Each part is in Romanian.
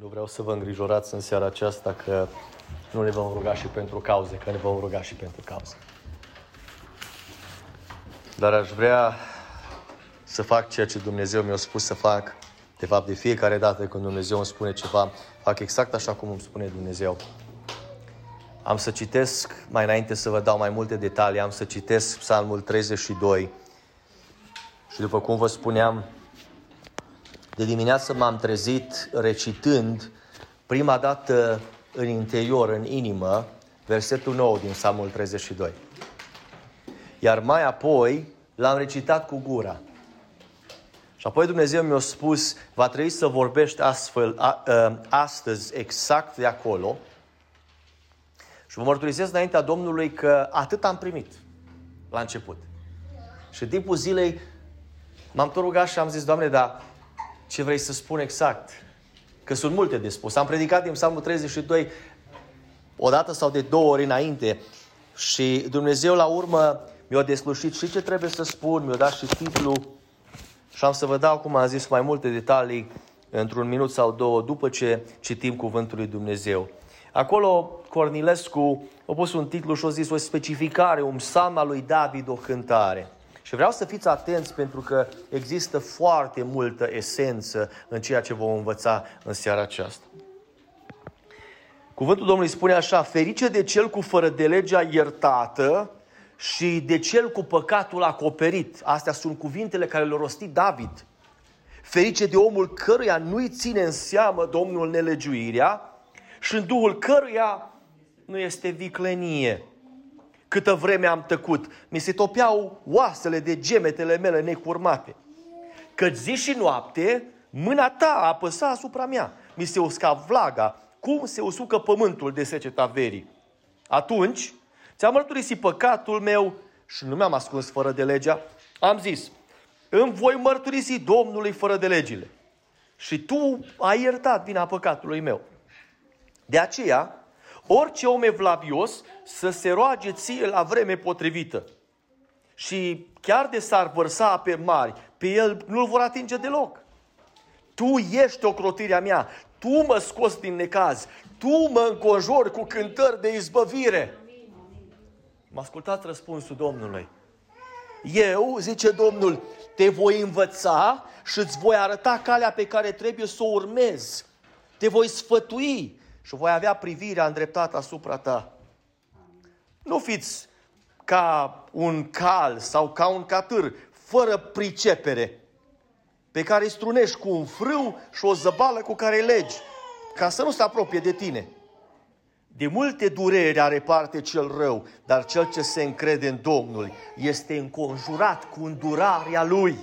Nu vreau să vă îngrijorați în seara aceasta că nu ne vom ruga și pentru cauze, că ne vom ruga și pentru cauze. Dar aș vrea să fac ceea ce Dumnezeu mi-a spus să fac. De fapt, de fiecare dată când Dumnezeu îmi spune ceva, fac exact așa cum îmi spune Dumnezeu. Am să citesc, mai înainte să vă dau mai multe detalii, am să citesc Psalmul 32. Și după cum vă spuneam, de dimineață m-am trezit recitând prima dată în interior, în inimă, versetul 9 din Psalmul 32. Iar mai apoi l-am recitat cu gura. Și apoi Dumnezeu mi-a spus, va trebui să vorbești astfel astăzi exact de acolo. Și vă mărturisesc înaintea Domnului că atât am primit la început. Și în timpul zilei m-am tot rugat și am zis, Doamne, dar ce vrei să spun exact? Că sunt multe de spus. Am predicat din Psalmul 32 o dată sau de două ori înainte și Dumnezeu la urmă mi-a deslușit și ce trebuie să spun, mi-a dat și titlul și am să vă dau, cum am zis, mai multe detalii într-un minut sau două după ce citim Cuvântul lui Dumnezeu. Acolo Cornilescu a pus un titlu și a zis o specificare, un psalm al lui David, o cântare. Și vreau să fiți atenți pentru că există foarte multă esență în ceea ce vom învăța în seara aceasta. Cuvântul Domnului spune așa, ferice de cel cu fără de legea iertată și de cel cu păcatul acoperit. Astea sunt cuvintele care le-a rostit David. Ferice de omul căruia nu-i ține în seamă Domnul nelegiuirea și în duhul căruia nu este viclenie. Câtă vreme am tăcut, mi se topeau oasele de gemetele mele necurmate. Căci zi și noapte, mâna ta apăsa asupra mea. Mi se usca vlaga, cum se usucă pământul de seceta verii. Atunci, ți-am mărturisit păcatul meu și nu mi-am ascuns fără de legea. Am zis, îmi voi mărturisi Domnului fără de legile. Și tu ai iertat vina păcatului meu. De aceea, orice om evlavios să se roage ție la vreme potrivită. Și chiar de s-ar vărsa ape mari, pe el nu-l vor atinge deloc. Tu ești ocrotirea mea, tu mă scoți din necaz, tu mă înconjori cu cântări de izbăvire. Mă ascultați răspunsul Domnului. Eu, zice Domnul, te voi învăța și îți voi arăta calea pe care trebuie să o urmezi. Te voi sfătui. Și voi avea privirea îndreptată asupra ta. Nu fiți ca un cal sau ca un catâr fără pricepere, pe care îi strunești cu un frâu și o zăbală cu care îi legi, ca să nu se apropie de tine. De multe dureri are parte cel rău, dar cel ce se încrede în Domnul este înconjurat cu îndurarea Lui.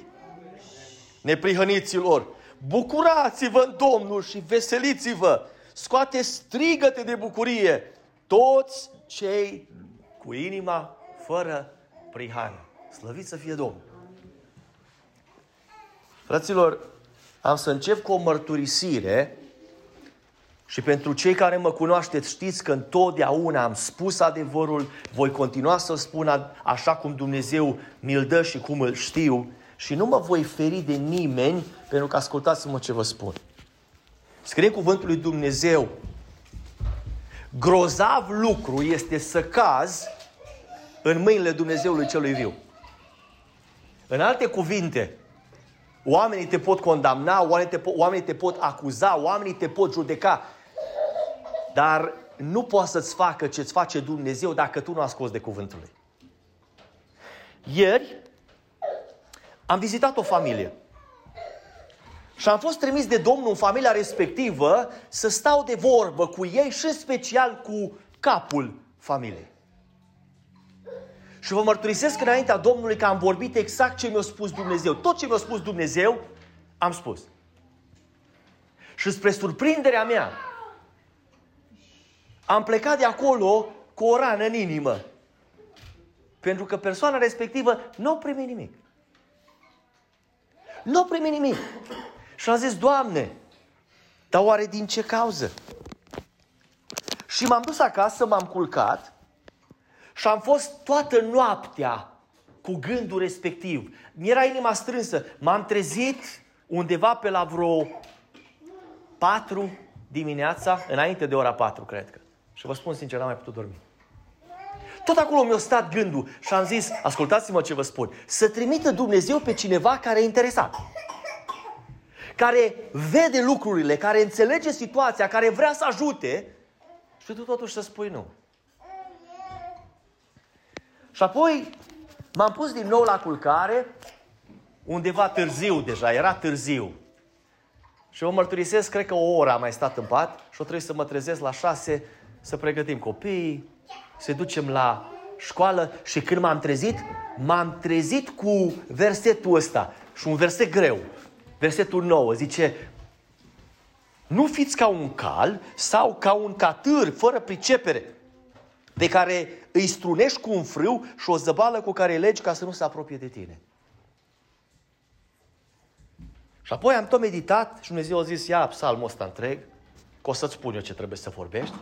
Neprihăniților, bucurați-vă în Domnul și veseliți-vă! Scoate strigăte de bucurie toți cei cu inima fără prihană. Slăvit să fie Domnul! Fraților, am să încep cu o mărturisire și pentru cei care mă cunoașteți știți că întotdeauna am spus adevărul, voi continua să-l spun așa cum Dumnezeu mi-l dă și cum îl știu și nu mă voi feri de nimeni pentru că ascultați-mă ce vă spun. Scrie cuvântul lui Dumnezeu, grozav lucru este să cazi în mâinile Dumnezeului celui viu. În alte cuvinte, oamenii te pot condamna, oamenii te pot acuza, oamenii te pot judeca, dar nu poate să-ți facă ce-ți face Dumnezeu dacă tu nu asculți de cuvântul lui. Ieri am vizitat o familie. Și am fost trimis de Domnul în familia respectivă să stau de vorbă cu ei și în special cu capul familiei. Și vă mărturisesc înaintea Domnului că am vorbit exact ce mi-a spus Dumnezeu. Tot ce mi-a spus Dumnezeu, am spus. Și spre surprinderea mea, am plecat de acolo cu o rană în inimă. Pentru că persoana respectivă nu a primit nimic. Nu a primit nimic. Și am zis, Doamne, dar oare din ce cauză? Și m-am dus acasă, m-am culcat și am fost toată noaptea cu gândul respectiv. Mi-era inima strânsă. M-am trezit undeva pe la vreo 4 dimineața, înainte de ora 4, cred că. Și vă spun sincer, n-am mai putut dormi. Tot acolo mi-a stat gândul și am zis, ascultați-mă ce vă spun, să trimită Dumnezeu pe cineva care e interesat, care vede lucrurile, care înțelege situația, care vrea să ajute și tu totuși să spui nu. Și apoi m-am pus din nou la culcare, undeva târziu deja, era târziu. Și eu mărturisesc, cred că o oră am mai stat în pat și o trebuie să mă trezesc la 6 să pregătim copiii, să ducem la școală. Și când m-am trezit cu versetul ăsta. Și un verset greu. Versetul 9 zice: nu fiți ca un cal sau ca un catâr fără pricepere, pe care îi strunești cu un frâu și o zăbală cu care îi legi ca să nu se apropie de tine. Și apoi am tot meditat și Dumnezeu a zis, ia psalmul ăsta întreg, că o să-ți spun eu ce trebuie să vorbești.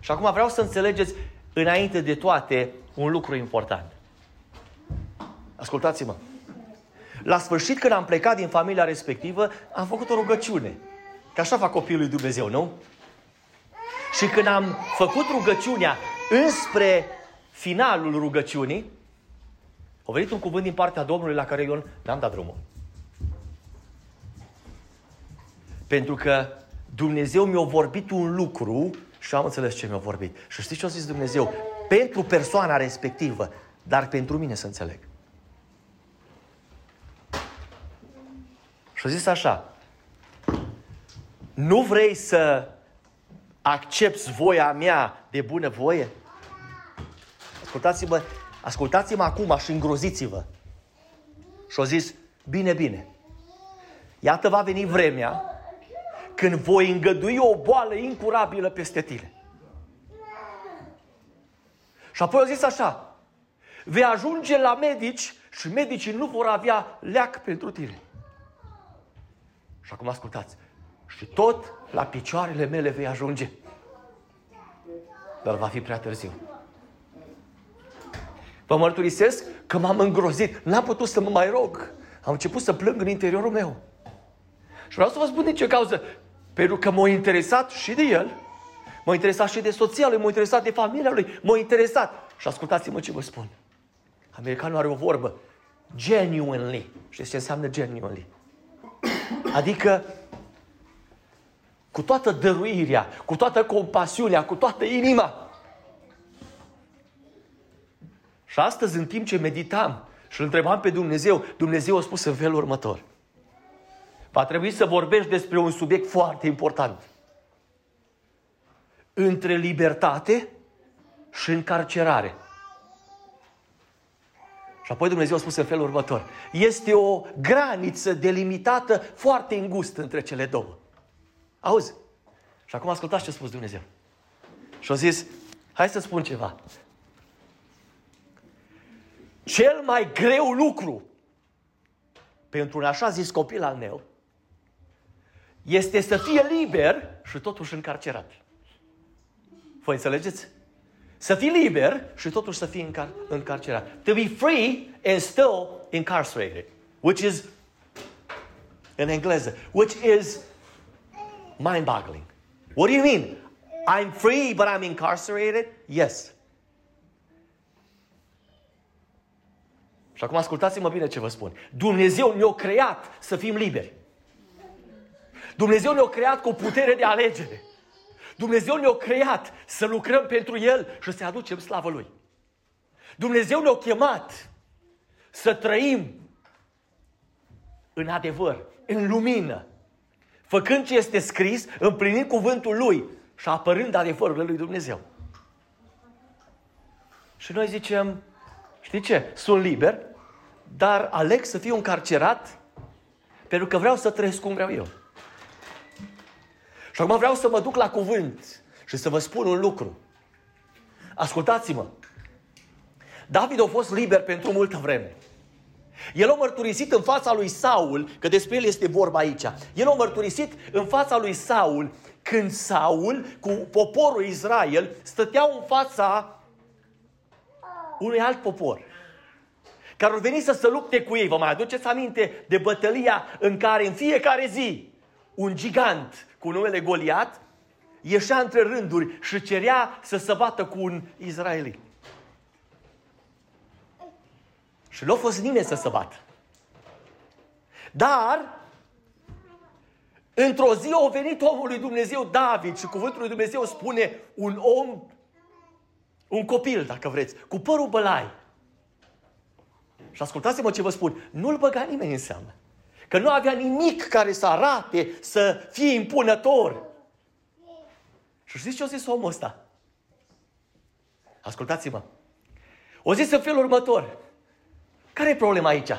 Și acum vreau să înțelegeți, înainte de toate, un lucru important. Ascultați-mă. La sfârșit, când am plecat din familia respectivă, am făcut o rugăciune. Că așa fac copilul lui Dumnezeu, nu? Și când am făcut rugăciunea înspre finalul rugăciunii, a venit un cuvânt din partea Domnului la care eu n-am dat drumul. Pentru că Dumnezeu mi-a vorbit un lucru și am înțeles ce mi-a vorbit. Și știți ce a zis Dumnezeu? Pentru persoana respectivă, dar pentru mine să înțeleg. Și a zis așa: nu vrei să accepți voia mea de bunăvoie? Ascultați-mă, ascultați-mă acum și îngroziți-vă. Și a zis, bine, bine. Iată va veni vremea când voi îngădui o boală incurabilă peste tine. Și apoi a zis așa: vei ajunge la medici și medicii nu vor avea leac pentru tine. Și acum ascultați. Și tot la picioarele mele vei ajunge. Dar va fi prea târziu. Vă mărturisesc că m-am îngrozit. N-am putut să mă mai rog. Am început să plâng în interiorul meu. Și vreau să vă spun din ce cauză. Pentru că m-a interesat și de el, m-a interesat și de soția lui, m-a interesat de familia lui, m-a interesat. Și ascultați-mă ce vă spun. Americanul are o vorbă. Genuinely. Știți ce înseamnă genuinely? Adică cu toată dăruirea, cu toată compasiunea, cu toată inima. Și astăzi, în timp ce meditam și îl întrebam pe Dumnezeu, Dumnezeu a spus în felul următor: va trebui să vorbești despre un subiect foarte important. Între libertate și încarcerare. Și apoi Dumnezeu a spus în felul următor: este o graniță delimitată foarte îngustă între cele două. Auzi? Și acum ascultați ce a spus Dumnezeu. Și a zis, hai să spun ceva. Cel mai greu lucru pentru un așa zis copil al meu este să fie liber și totuși încarcerat. Voi înțelegeți? Să fii liber și totuși să fii încarcerat. To be free and still incarcerated. Which is, în engleză, which is mind-boggling. What do you mean? I'm free but I'm incarcerated? Yes. Și acum ascultați-mă bine ce vă spun. Dumnezeu ne-a creat să fim liberi. Dumnezeu ne-a creat cu putere de alegere. Dumnezeu ne-a creat să lucrăm pentru El și să aducem slavă Lui. Dumnezeu ne-a chemat să trăim în adevăr, în lumină, făcând ce este scris, împlinind cuvântul Lui și apărând adevărul Lui Dumnezeu. Și noi zicem, știi ce? Sunt liber, dar aleg să fiu încarcerat pentru că vreau să trăiesc cum vreau eu. Și acum vreau să mă duc la cuvânt și să vă spun un lucru. Ascultați-mă. David a fost liber pentru multă vreme. El a mărturisit în fața lui Saul, că despre el este vorba aici. El a mărturisit în fața lui Saul când Saul cu poporul Israel stăteau în fața unui alt popor care au venit să se lupte cu ei. Vă mai aduceți aminte de bătălia în care în fiecare zi un gigant cu numele Goliat ieșea între rânduri și cerea să se bată cu un izraelit. Și nu a fost nimeni să se bată. Dar într-o zi a venit omul lui Dumnezeu David și cuvântul lui Dumnezeu spune un om, un copil, dacă vreți, cu părul bălai. Și ascultați-mă ce vă spun, nu-l băga nimeni în seamă. Că nu avea nimic care să arate, să fie impunător. Și știți ce a zis omul ăsta? Ascultați-mă. O zis în felul următor. Care e problema aici?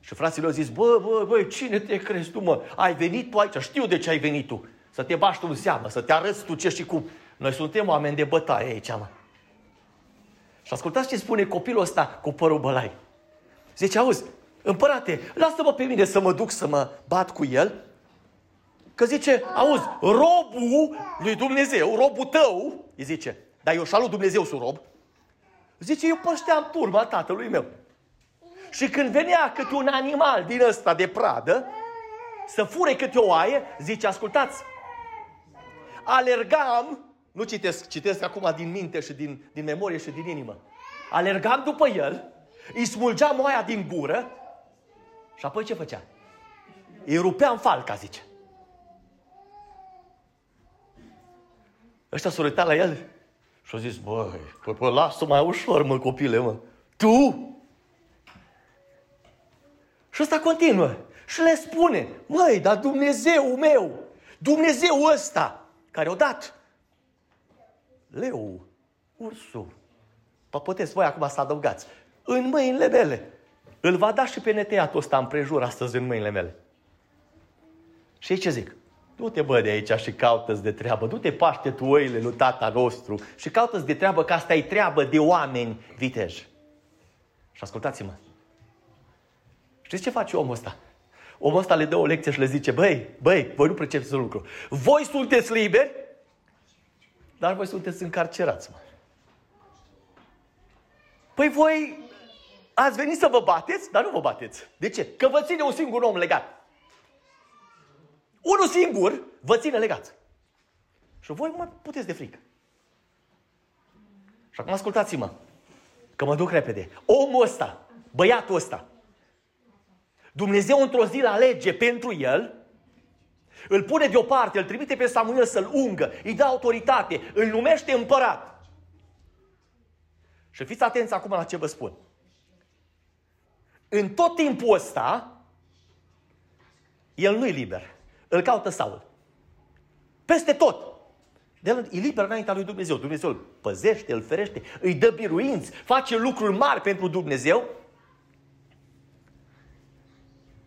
Și frații lui au zis, bă, cine te crezi tu, mă? Ai venit tu aici, știu de ce ai venit tu. Să te bași tu în seamă, să te arăți tu ce și cum. Noi suntem oameni de bătaie aici, mă. Și ascultați ce spune copilul ăsta cu părul bălai. Zice, auzi, împărate, lasă-mă pe mine să mă duc să mă bat cu el. Că zice, auzi, robul lui Dumnezeu, robul tău, îi zice, dar eu și-a lui Dumnezeu sunt rob. Zice, eu pășteam turma tatălui meu. Și când venea câte un animal din ăsta de pradă, să fure câte o oaie, zice, ascultați, alergam, nu citesc acum din minte și din memorie și din inimă, alergam după el, îi smulgeam oaia din gură și apoi ce făcea? Îi rupeam falca, zice. Ăștia s-au uitat la el și au zis, băi, lasă mai ușor, mă, copile, mă. Tu? Și ăsta continuă și le spune, măi, dar Dumnezeu meu, Dumnezeu ăsta care o dat leu, ursul, puteți voi acum să adăugați, în mâinile mele, îl va da și pe neteiatul ăsta împrejur astăzi în mâinile mele. Și ei ce zic? Du-te, bă, de aici și caută-ți de treabă, du-te paște tu oile lui tata nostru și caută-ți de treabă, că asta e treabă de oameni viteji. Și ascultați-mă. Știți ce face omul ăsta? Omul ăsta le dă o lecție și le zice, băi, voi nu pricepeți un lucru. Voi sunteți liberi, dar voi sunteți încarcerați, mă. Păi voi ați venit să vă bateți, dar nu vă bateți. De ce? Că vă ține un singur om legat. Unul singur vă ține legat. Și voi mă puteți de frică. Și acum ascultați-mă, că mă duc repede. Omul ăsta, băiatul ăsta, Dumnezeu într-o zi îl alege pentru el, îl pune deoparte, îl trimite pe Samuel să-l ungă, îi dă autoritate, îl numește împărat. Și fiți atenți acum la ce vă spun. În tot timpul ăsta, el nu-i liber. Îl caută Saul. Peste tot. De el e liber înaintea lui Dumnezeu. Dumnezeu îl păzește, îl ferește, îi dă biruinți, face lucruri mari pentru Dumnezeu.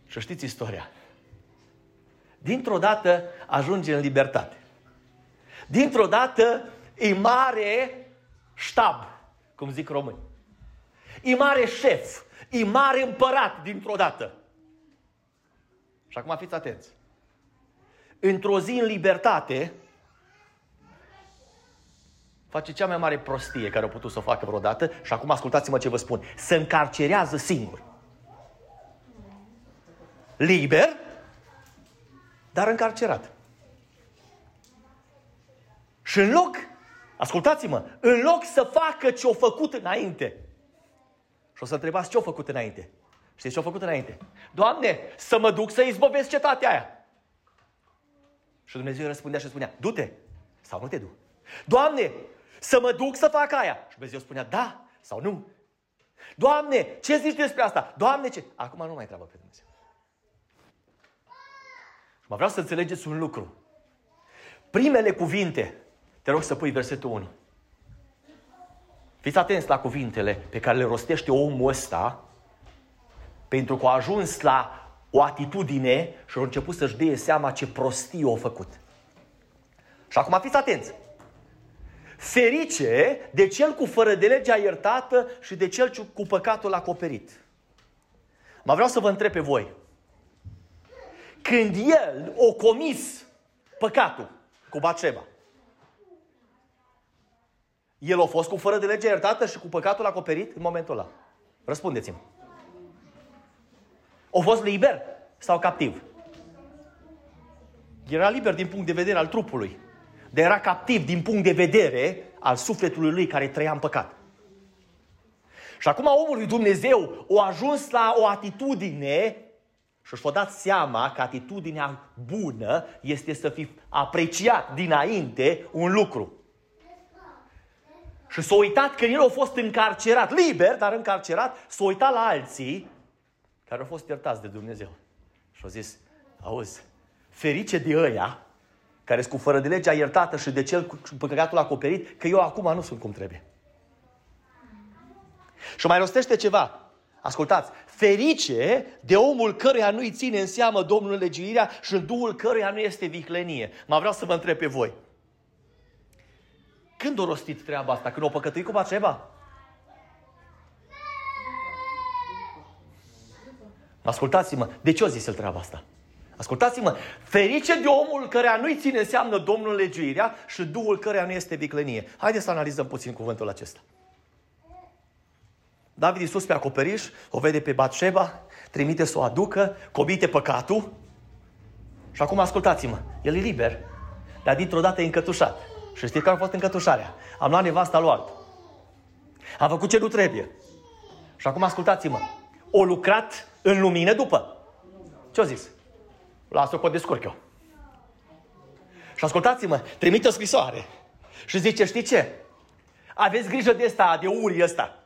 Și știți istoria. Dintr-o dată ajunge în libertate. Dintr-o dată e mare ștab, cum zic români. E mare șef, e mare împărat dintr-o dată. Și acum fiți atenți. Într-o zi în libertate face cea mai mare prostie care a putut să o facă vreodată și acum ascultați-mă ce vă spun. Se încarcerează singur. Liber, dar încarcerat. Și în loc, ascultați-mă, în loc să facă ce-o făcut înainte. Și o să întrebați ce-o făcut înainte. Știți ce-o făcut înainte? Doamne, să mă duc să izbăvesc cetatea aia. Și Dumnezeu îi răspundea și spunea, du-te sau nu te du. Doamne, să mă duc să fac aia. Și Dumnezeu spunea, da sau nu. Doamne, ce zici despre asta? Doamne, ce? Acum nu mai treabă pe Dumnezeu. Mă vreau să înțelegeți un lucru. Primele cuvinte, te rog să pui versetul 1. Fiți atenți la cuvintele pe care le rostește omul ăsta, pentru că a ajuns la o atitudine și a început să-și dea seama ce prostii au făcut. Și acum fiți atenți. Ferice de cel cu fără de legea iertată și de cel cu păcatul acoperit. Mă vreau să vă întreb pe voi. Când el o comis păcatul cu Batșeba, el a fost cu fără de lege iertată și cu păcatul acoperit în momentul ăla? Răspundeți-mi. A fost liber sau captiv? Era liber din punct de vedere al trupului, dar era captiv din punct de vedere al sufletului lui care trăia în păcat. Și acum omul lui Dumnezeu a ajuns la o atitudine și și-a dat seama că atitudinea bună este să fii apreciat dinainte un lucru. Și s-a uitat când el a fost încarcerat, liber, dar încarcerat, s-a uitat la alții care au fost iertați de Dumnezeu. Și au zis, auzi, ferice de ăia care-s cu fără de legea iertată și de cel cu păcăcatul acoperit, că eu acum nu sunt cum trebuie. Și mai rostește ceva. Ascultați, ferice de omul căruia nu-i ține în seamă Domnul legiuirea și în duhul căruia nu este viclenie. Mă vreau să vă întreb pe voi. Când o rostit treaba asta? Când o păcătui cu Batșeba? Ascultați-mă, de ce o zis el treaba asta? Ascultați-mă, ferice de omul căruia nu-i ține în seamă Domnul legiuirea și în duhul căruia nu este viclenie. Haideți să analizăm puțin cuvântul acesta. David Iisus pe acoperiș, o vede pe Batșeba, trimite să o aducă, comite păcatul. Și acum ascultați-mă, el e liber, dar dintr-o dată e încătușat. Și știți care a fost încătușarea? Am luat nevasta lui altul. Am făcut ce nu trebuie. Și acum ascultați-mă, o lucrat în lumină după. Ce-o zis? Las-o că o descurc eu. Și ascultați-mă, trimite o scrisoare și zice, știi ce? Aveți grijă de ăsta, de urii ăsta.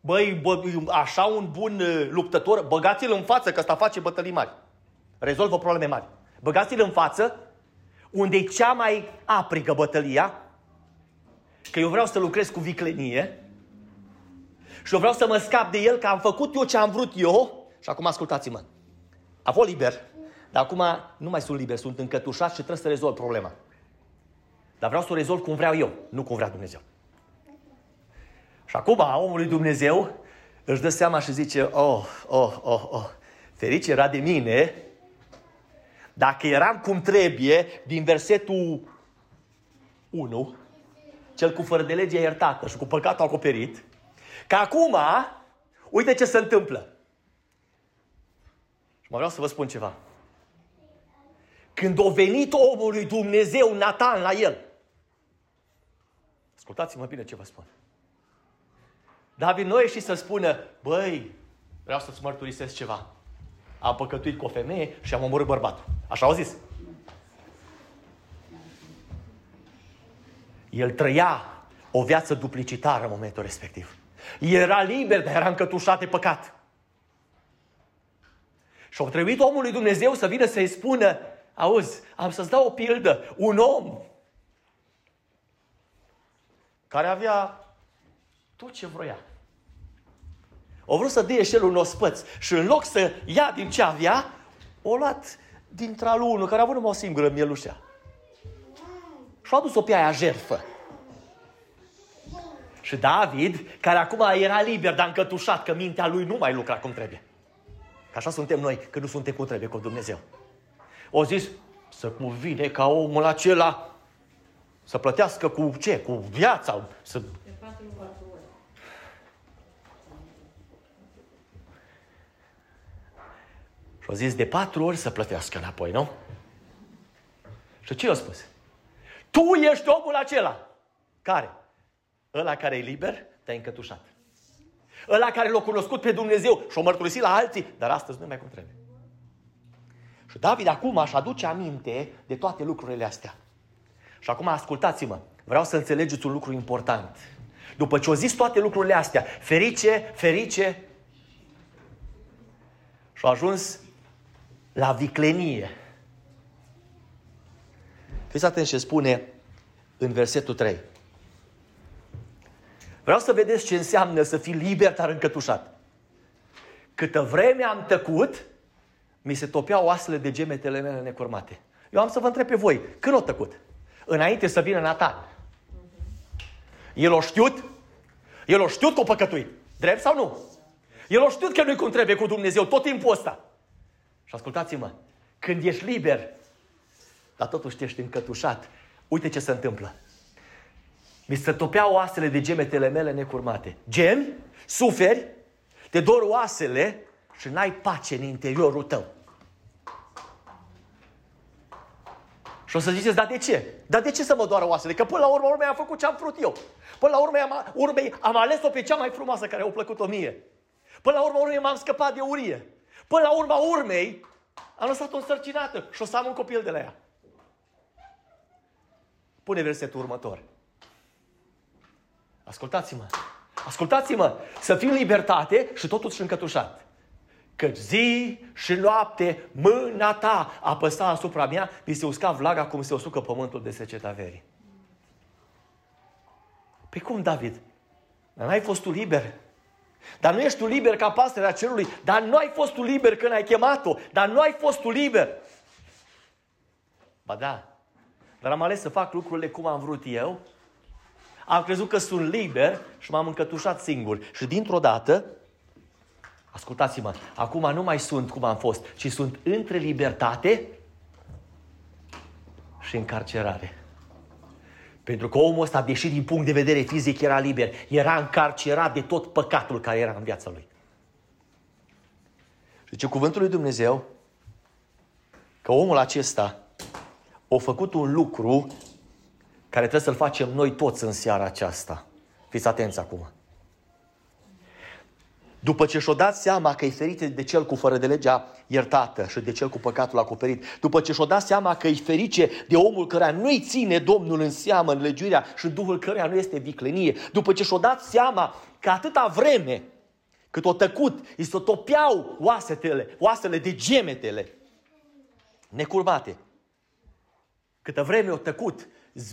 Băi, așa un bun luptător, băgați-l în față, că ăsta face bătălii mari. Rezolvă probleme mari. Băgați-l în față, unde e cea mai aprigă bătălia, că eu vreau să lucrez cu viclenie și eu vreau să mă scap de el, că am făcut eu ce am vrut eu. Și acum ascultați-mă, a fost liber, dar acum nu mai sunt liber, sunt încătușat și trebuie să rezolv problema. Dar vreau să o rezolv cum vreau eu, nu cum vrea Dumnezeu. Și acum omul lui Dumnezeu își dă seama și zice, ferice era de mine, dacă eram cum trebuie, din versetul 1, cel cu fără de legea iertată și cu păcatul acoperit, că acum, uite ce se întâmplă. Și mă vreau să vă spun ceva. Când a venit omul lui Dumnezeu, Nathan, la el, ascultați-mă bine ce vă spun. David nu a ieșit să spună, băi, vreau să-ți mărturisesc ceva. Am păcătuit cu o femeie și am omorât bărbatul. Așa au zis. El trăia o viață duplicitară în momentul respectiv. Era liber, dar era încătușat de păcat. Și a trebuit omul lui Dumnezeu să vină să-i spună, auzi, am să-ți dau o pildă. Un om care avea tot ce vroia. O vrut să dea și el un ospăț și în loc să ia din ce avea, o luat dintr-al unul care a avut numai o singură mielușea. Și-a adus-o pe aia jertfă. Și David, care acum era liber, dar încătușat, că mintea lui nu mai lucra cum trebuie. Că așa suntem noi, că nu suntem cum trebuie cu Dumnezeu. O zis, să cuvine ca omul acela să plătească cu ce? Cu viața? Să... Și-a zis de 4 ori să plătească înapoi, nu? Și ce i-a spus? Tu ești omul acela. Care? Ăla care e liber, te-ai încătușat. Ăla care l-a cunoscut pe Dumnezeu și o mărturisit la alții, dar astăzi nu mai cum trebuie. Și David acum își aduce aminte de toate lucrurile astea. Și acum ascultați-mă, vreau să înțelegeți un lucru important. După ce au zis toate lucrurile astea, ferice, și-a ajuns la viclenie. Fiți atenți ce spune în versetul 3. Vreau să vedeți ce înseamnă să fii liber, dar încătușat. Câtă vreme am tăcut, mi se topeau oasele de gemetele mele necurmate. Eu am să vă întreb pe voi, când o tăcut? Înainte să vină Nathan. El o știut că o păcătuit. Drept sau nu? El o știut că nu-i cum trebuie cu Dumnezeu tot timpul ăsta. Și ascultați-mă, când ești liber, dar totuși ești încătușat, uite ce se întâmplă. Mi se topeau oasele de gemetele mele necurmate. Gemi, suferi, te dor oasele și n-ai pace în interiorul tău. Și o să ziceți, dar de ce? Dar de ce să mă doară oasele? Că până la urmă, am făcut ce am vrut eu. Până la urmă, am ales-o pe cea mai frumoasă care a plăcut-o mie. Până la urmă, m-am scăpat de urie. Până la urma urmei, am lăsat-o însărcinată și o să am un copil de la ea. Pune versetul următor. Ascultați-mă. Ascultați-mă. Să fii în libertate și totuși încătușat. Căci zi și noapte mâna ta apăsa asupra mea, mi se usca vlaga cum se usucă pământul de seceta verii. Păi cum, David? Dar n-ai fost tu liber? Dar nu ești tu liber ca pasărea cerului? Dar nu ai fost tu liber când ai chemat-o? Dar nu ai fost tu liber? Ba da, dar am ales să fac lucrurile cum am vrut eu, am crezut că sunt liber și m-am încătușat singur. Și dintr-o dată, ascultați-mă, acum nu mai sunt cum am fost, ci sunt între libertate și încarcerare. Pentru că omul ăsta, deși din punct de vedere fizic era liber, era încarcerat de tot păcatul care era în viața lui. Și zice cuvântul lui Dumnezeu că omul acesta a făcut un lucru care trebuie să-l facem noi toți în seara aceasta. Fiți atenți acum. După ce și-o dat seama că e ferit de cel cu fără de legea iertată și de cel cu păcatul acoperit, după ce și-o dat seama că e ferice de omul căreia nu-i ține Domnul în seamă în legiuirea și în duhul căreia nu este viclenie, după ce și-o dat seama că atâta vreme cât o tăcut, îi se topeau oasele de gemetele necurmate, câtă vreme o tăcut,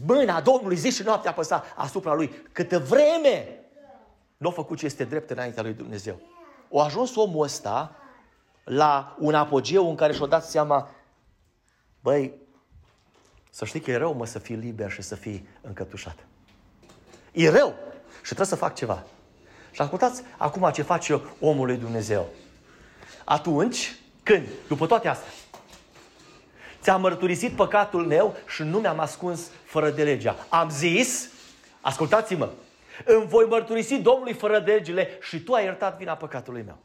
mâna Domnului zi și noapte apăsa asupra lui, câtă vreme nu a făcut ce este drept înaintea lui Dumnezeu. O ajuns omul ăsta la un apogeu în care și-o dat seama, băi, să știi că e rău, mă, să fii liber și să fii încătușat. E rău și trebuie să fac ceva. Și ascultați acum ce face omul lui Dumnezeu. Atunci când, după toate astea, ți-am mărturisit păcatul meu și nu mi-am ascuns fără de legea. Am zis, ascultați-mă, îmi voi mărturisi Domnului fără de legile și tu ai iertat vina păcatului meu.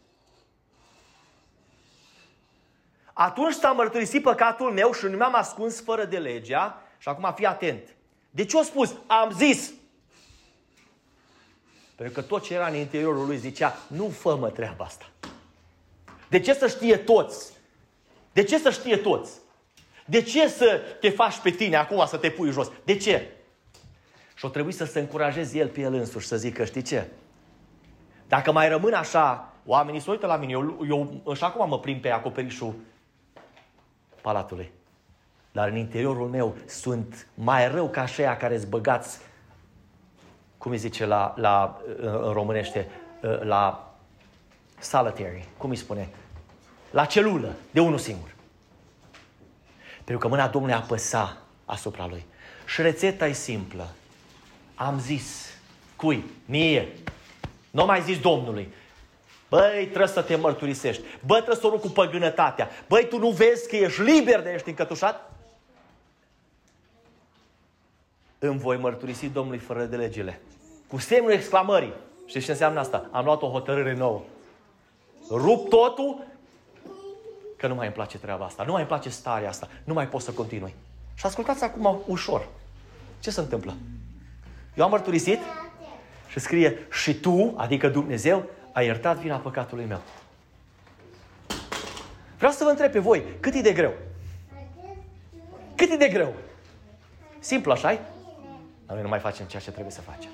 Atunci s-am mărturisit păcatul meu și nu mi-am ascuns fără de legea. Și acum fii atent. De ce a spus? Am zis. Pentru că tot ce era în interiorul lui zicea, nu fă-mă treaba asta. De ce să știe toți? De ce să știe toți? De ce să te faci pe tine acum, să te pui jos? De ce? Și o trebuie să se încurajeze el pe el însuși, să zică, știi ce? Dacă mai rămân așa, oamenii se uită la mine, eu și acum mă prind pe acoperișul palatului. Dar în interiorul meu sunt mai rău ca aceia care îți băgați, cum îi zice în românește, la solitary, cum îi spune? La celulă, de unul singur. Pentru că mâna Domnului apăsa asupra lui. Și rețeta e simplă. Am zis. Cui? Mie. Nu mai zis Domnului. Băi, trebuie să te mărturisești. Băi, trebuie să o rup cu păgânătatea. Băi, tu nu vezi că ești liber de ești încătușat? Îmi voi mărturisi Domnului fără de legile. Cu semnul exclamării. Știți ce înseamnă asta? Am luat o hotărâre nouă. Rup totul că nu mai îmi place treaba asta. Nu mai îmi place starea asta. Nu mai pot să continui. Și ascultați acum ușor. Ce se întâmplă? Eu am mărturisit și scrie, și tu, adică Dumnezeu, ai iertat vina păcatului meu. Vreau să vă întreb pe voi, cât e de greu? Cât e de greu? Simplu, așa-i? Dar noi nu mai facem ceea ce trebuie să facem.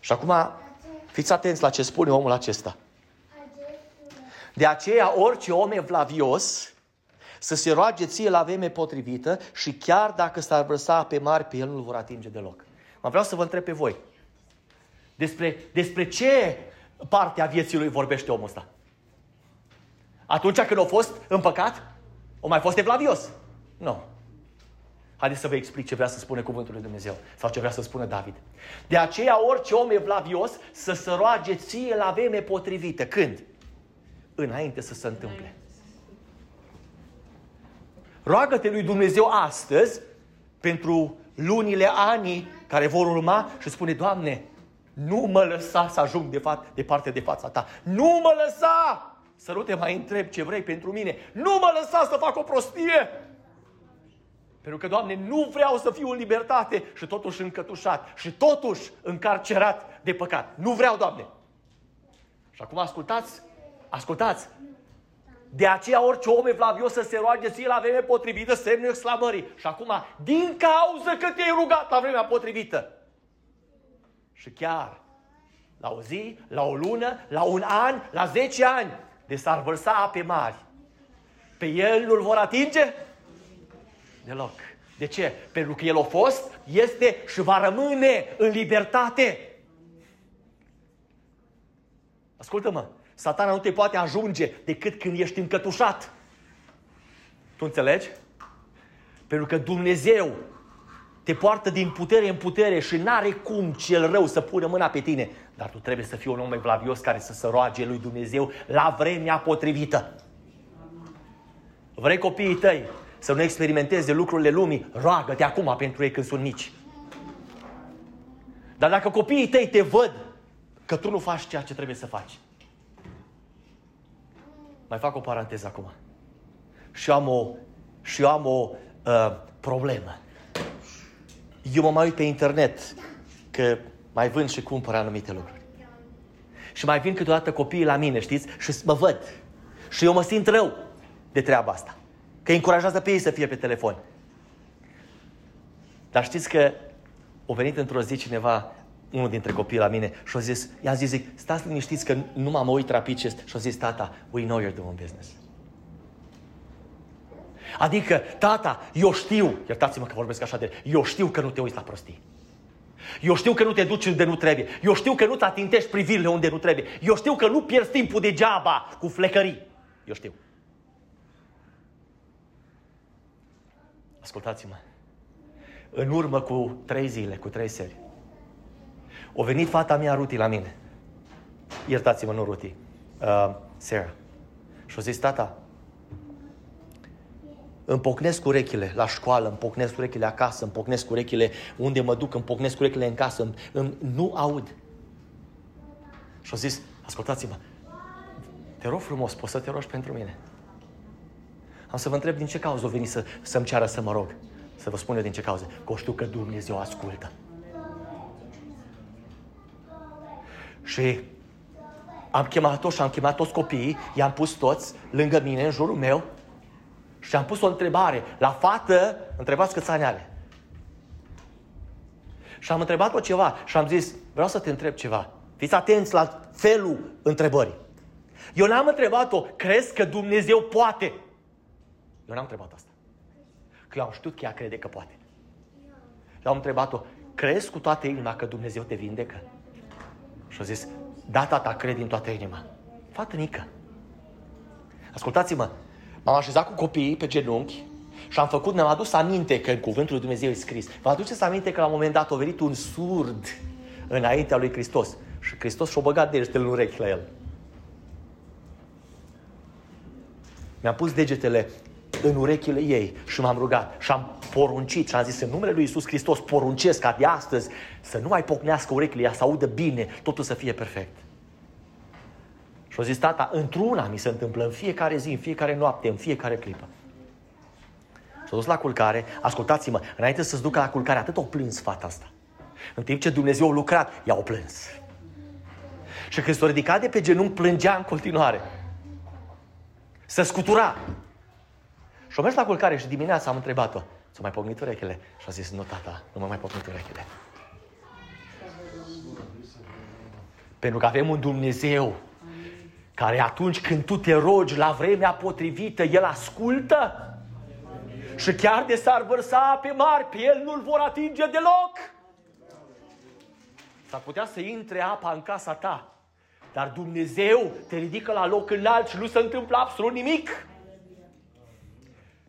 Și acum, fiți atenți la ce spune omul acesta. De aceea, orice om evlavios să se roage ție la vreme potrivită și chiar dacă s-ar vărsa pe mari, pe el nu-l vor atinge deloc. Mă vreau să vă întreb pe voi. Despre ce parte a vieții lui vorbește omul ăsta? Atunci când a fost în păcat? O mai fost evlavios? Nu. Haideți să vă explic ce vrea să spune cuvântul lui Dumnezeu sau ce vrea să spună David. De aceea orice om evlavios să se roage ție la vreme potrivită. Când? Înainte să se întâmple. Roagă-te lui Dumnezeu astăzi pentru lunile, anii care vor urma și spune, Doamne, nu mă lăsa să ajung de departe de fața Ta. Nu mă lăsa Să nu te mai întreb ce vrei pentru mine. Nu mă lăsa să fac o prostie! Pentru că, Doamne, nu vreau să fiu în libertate și totuși încătușat și totuși încarcerat de păcat. Nu vreau, Doamne! Și acum ascultați, ascultați! De aceea orice om evlavios să se roage ție la vremea potrivită, semnul exclamării. Și acum, din cauză că te-ai rugat la vremea potrivită. Și chiar la o zi, la o lună, la un an, la 10 ani, de s-ar vărsa ape mari, pe el nu-l vor atinge? Deloc. De ce? Pentru că el a fost, este și va rămâne în libertate. Ascultă-mă, Satana nu te poate ajunge decât când ești încătușat. Tu înțelegi? Pentru că Dumnezeu te poartă din putere în putere și n-are cum cel rău să pună mâna pe tine. Dar tu trebuie să fii un om evlavios care să se roage lui Dumnezeu la vremea potrivită. Vrei copiii tăi să nu experimenteze lucrurile lumii? Roagă-te acum pentru ei când sunt mici. Dar dacă copiii tăi te văd că tu nu faci ceea ce trebuie să faci. Mai fac o paranteză acum. Și eu am o problemă. Eu mă mai uit pe internet, că mai vând și cumpăr anumite lucruri. Și mai vin câteodată copiii la mine, știți? Și mă văd. Și eu mă simt rău de treaba asta. Că încurajează pe ei să fie pe telefon. Dar știți că a venit într-o zi cineva, unul dintre copiii la mine, și a zis, i-am zis, zic, stați liniștiți că nu mă uit rapid ce... Și a zis, tata, we know you're doing business. Adică, tata, eu știu, iertați-mă că vorbesc așa de... Eu știu că nu te uiți la prostii. Eu știu că nu te duci unde nu trebuie. Eu știu că nu-ți atintești privirile unde nu trebuie. Eu știu că nu pierzi timpul degeaba cu flecării. Eu știu. Ascultați-mă. În urmă cu 3 zile, cu 3 seri, a venit fata mea Ruti la mine. Iertați-mă, nu Ruti. Sarah. Și-a zis, tata, îmi pocnesc urechile la școală, îmi pocnesc urechile acasă, îmi pocnesc urechile unde mă duc, îmi pocnesc urechile în casă, nu aud. Și au zis, ascultați-mă, te rog frumos, poți să te rogi pentru mine? Am să vă întreb din ce cauză o veni să-mi ceară să mă rog. Să vă spun eu din ce cauză. Că știu că Dumnezeu ascultă. Și am chemat-o și am chemat toți copiii, i-am pus toți lângă mine, în jurul meu. Și am pus o întrebare la fată, întrebați câți ani are. Și am întrebat-o ceva și am zis, vreau să te întreb ceva. Fiți atenți la felul întrebării. Eu n-am întrebat-o, crezi că Dumnezeu poate? Eu n-am întrebat asta. Că eu am știut că ea crede că poate. Eu am întrebat-o, crezi cu toată inima că Dumnezeu te vindecă? Și a zis, da, tata, cred din toată inima. Fată mică. Ascultați-mă. M-am așezat cu copiii pe genunchi și ne-am adus aminte că în cuvântul lui Dumnezeu e scris. Vă aduceți aminte că la un moment dat a venit un surd înaintea lui Hristos și Hristos și-a băgat degetele în urechi la el. Mi-am pus degetele în urechile ei și m-am rugat și am poruncit și am zis, în numele lui Iisus Hristos poruncesc ca de astăzi să nu mai pocnească urechile, ea să audă bine, totul să fie perfect. Și-a zis, tata, într-una mi se întâmplă, în fiecare zi, în fiecare noapte, în fiecare clipă. S-a dus la culcare, ascultați-mă, înainte să se ducă la culcare, atât o plâns fata asta. În timp ce Dumnezeu a lucrat, ea o plâns. Și când s-a ridicat de pe genunchi, plângea în continuare. Se scutura. Și-a mers la culcare și dimineața am întrebat-o, ți-a mai pocnit urechile? Și-a zis, nu, tata, nu m-a mai pocnit urechile. Pentru că avem un Dumnezeu care atunci când tu te rogi la vremea potrivită, El ascultă. Și chiar de s-ar vărsa ape mari, pe El nu-L vor atinge deloc. S-ar putea să intre apa în casa ta, dar Dumnezeu te ridică la loc înalt și nu se întâmplă absolut nimic.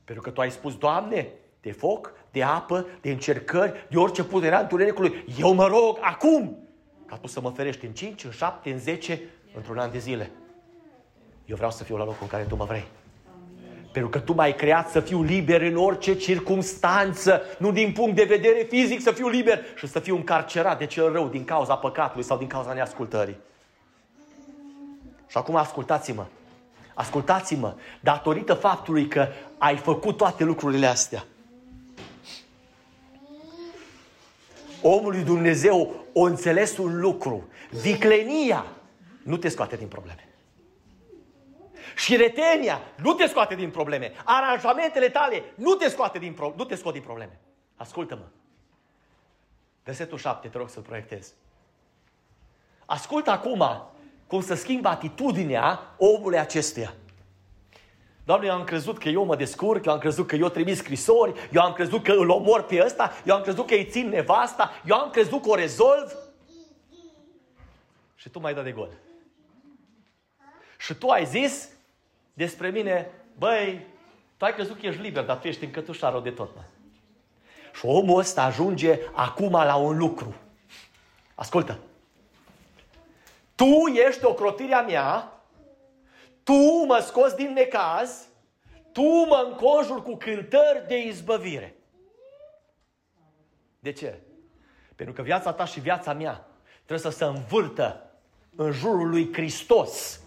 Pentru că tu ai spus, Doamne, de foc, de apă, de încercări, de orice puterea întunericului, eu mă rog acum ca tu să mă ferești în 5, în 7, în 10, într-un an de zile. Eu vreau să fiu la locul în care tu mă vrei. Amin. Pentru că tu m-ai creat să fiu liber în orice circumstanță, nu din punct de vedere fizic să fiu liber și să fiu încarcerat de cel rău din cauza păcatului sau din cauza neascultării. Și acum ascultați-mă. Ascultați-mă, datorită faptului că ai făcut toate lucrurile astea, omul lui Dumnezeu o înțeles un lucru. Viclenia nu te scoate din probleme. Și retenia nu te scoate din probleme. Aranjamentele tale nu te scot din probleme. Ascultă-mă. Versetul 7, te rog să-l proiectezi. Ascultă acum cum să schimbă atitudinea omului acestuia. Doamne, eu am crezut că eu mă descurc, eu am crezut că eu trimit scrisori, eu am crezut că îl omor pe ăsta, eu am crezut că îi țin nevasta, eu am crezut că o rezolv. Și tu m-ai dat de gol. Și tu ai zis despre mine, băi, tu ai crezut că ești liber, dar tu ești încătușarul de tot. Mă. Și omul ăsta ajunge acum la un lucru. Ascultă. Tu ești ocrotirea mea, tu mă scoți din necaz, tu mă înconjuri cu cântări de izbăvire. De ce? Pentru că viața ta și viața mea trebuie să se învârtă în jurul lui Hristos.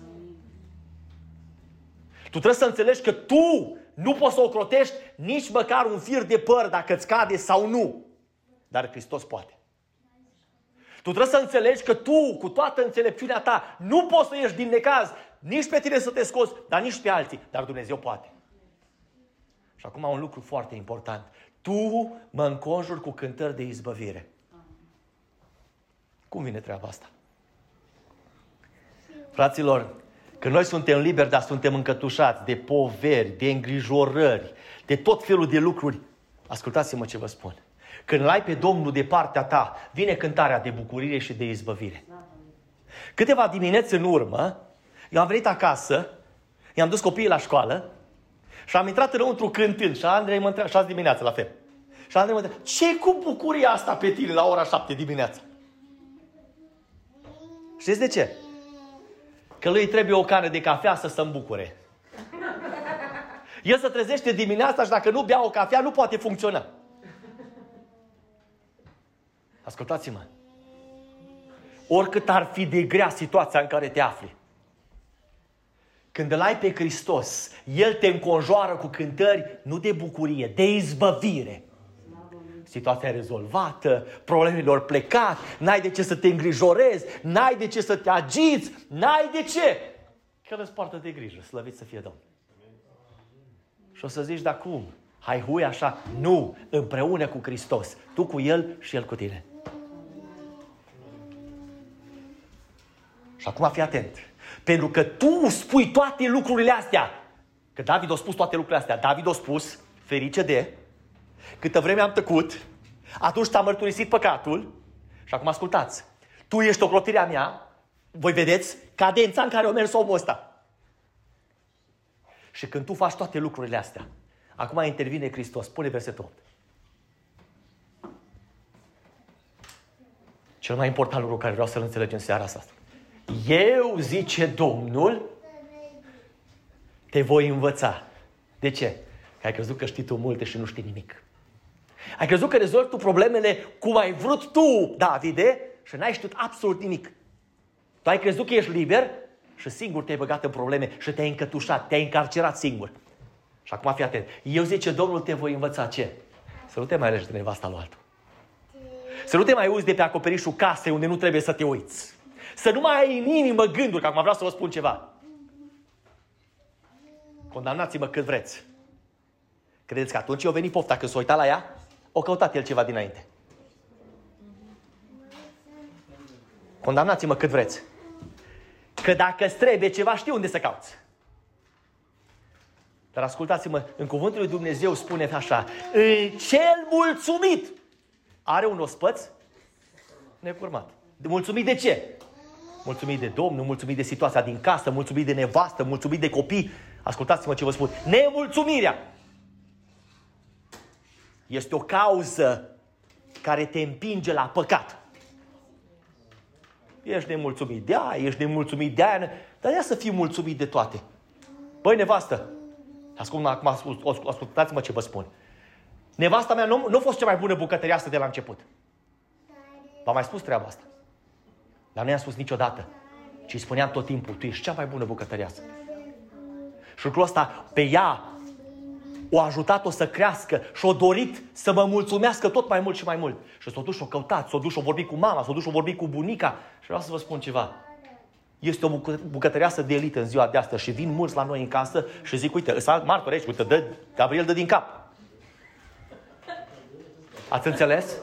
Tu trebuie să înțelegi că tu nu poți să ocrotești nici măcar un fir de păr dacă îți cade sau nu. Dar Hristos poate. Tu trebuie să înțelegi că tu, cu toată înțelepciunea ta, nu poți să ieși din necaz, nici pe tine să te scoți, dar nici pe alții. Dar Dumnezeu poate. Și acum un lucru foarte important. Tu mă înconjuri cu cântări de izbăvire. Cum vine treaba asta? Fraților, că noi suntem liberi, dar suntem încătușați de poveri, de îngrijorări, de tot felul de lucruri. Ascultați-mă ce vă spun. Când l-ai pe Domnul de partea ta, vine cântarea de bucurie și de izbăvire. Câteva dimineți în urmă, eu am venit acasă, i-am dus copiii la școală și am intrat înăuntru cântând. Și Andrei mă întreabă, și azi dimineața la fel. Și Andrei mă întreabă, ce cu bucuria asta pe tine la ora 7 dimineața? Știți de ce? Că lui trebuie o cană de cafea să se îmbucure. El se trezește dimineața și dacă nu bea o cafea, nu poate funcționa. Ascultați-mă. Oricât ar fi de grea situația în care te afli, când îl ai pe Hristos, El te înconjoară cu cântări, nu de bucurie, de izbăvire. Situația rezolvată, problemelor plecat, n-ai de ce să te îngrijorezi, n-ai de ce să te agiți, n-ai de ce. Că îți poartă de grijă, slăvit să fie Domnul. Și o să zici, dar cum? Hai hui așa? Nu, împreună cu Hristos. Tu cu El și El cu tine. Și acum fii atent. Pentru că tu spui toate lucrurile astea. Că David a spus toate lucrurile astea. David a spus, ferice de... Câtă vreme am tăcut, atunci t-am mărturisit păcatul. Și acum ascultați. Tu ești ocrotirea mea. Voi vedeți cadența în care o mers omul ăsta. Și când tu faci toate lucrurile astea, acum intervine Hristos. Spune versetul 8. Cel mai important lucru care vreau să-l înțelegem seara asta. Eu, zice Domnul, te voi învăța. De ce? Că ai crezut că știi tu multe și nu știi nimic. Ai crezut că rezolvi tu problemele cum ai vrut tu, Davide, și n-ai știut absolut nimic. Tu ai crezut că ești liber și singur te-ai băgat în probleme și te-ai încătușat, te-ai încarcerat singur. Și acum fii atent. Eu, zice Domnul, te voi învăța ce? Să nu te mai alegi de nevasta lui altul. Să nu te mai uiți de pe acoperișul casei unde nu trebuie să te uiți. Să nu mai ai în inimă gânduri, că acum vreau să vă spun ceva. Condamnați-mă cât vreți. Credeți că atunci i-a venit pofta când s-a uitat la ea? O căutat el ceva dinainte. Condamnați-mă cât vreți. Că dacă îți trebuie ceva, știi unde să cauți. Dar ascultați-mă, în cuvântul lui Dumnezeu spune așa. Cel mulțumit are un ospăț necurmat. Mulțumit de ce? Mulțumit de Domnul, mulțumit de situația din casă, mulțumit de nevastă, mulțumit de copii. Ascultați-mă ce vă spun. Nemulțumirea este o cauză care te împinge la păcat. Ești nemulțumit de aia, ești nemulțumit de aia, dar ia să fii mulțumit de toate. Băi, nevastă, ascultați-mă ce vă spun. Nevasta mea nu a fost cea mai bună bucătăreasă de la început. V-am mai spus treaba asta. Dar nu i-am spus niciodată, ci îi spuneam tot timpul, tu ești cea mai bună bucătăreasă. Și lucrul ăsta pe ea o ajutat-o să crească și o dorit să mă mulțumească tot mai mult și mai mult. Și s-o dus și o căutat, s-o dus și o vorbi cu mama, s-o dus și o vorbi cu bunica. Și vreau să vă spun ceva. Este o bucătăreasă de elită în ziua de astăzi și vin mulți la noi în casă și zic, uite, îți fac martori aici, uite, dă, Gabriel dă din cap. Ați înțeles?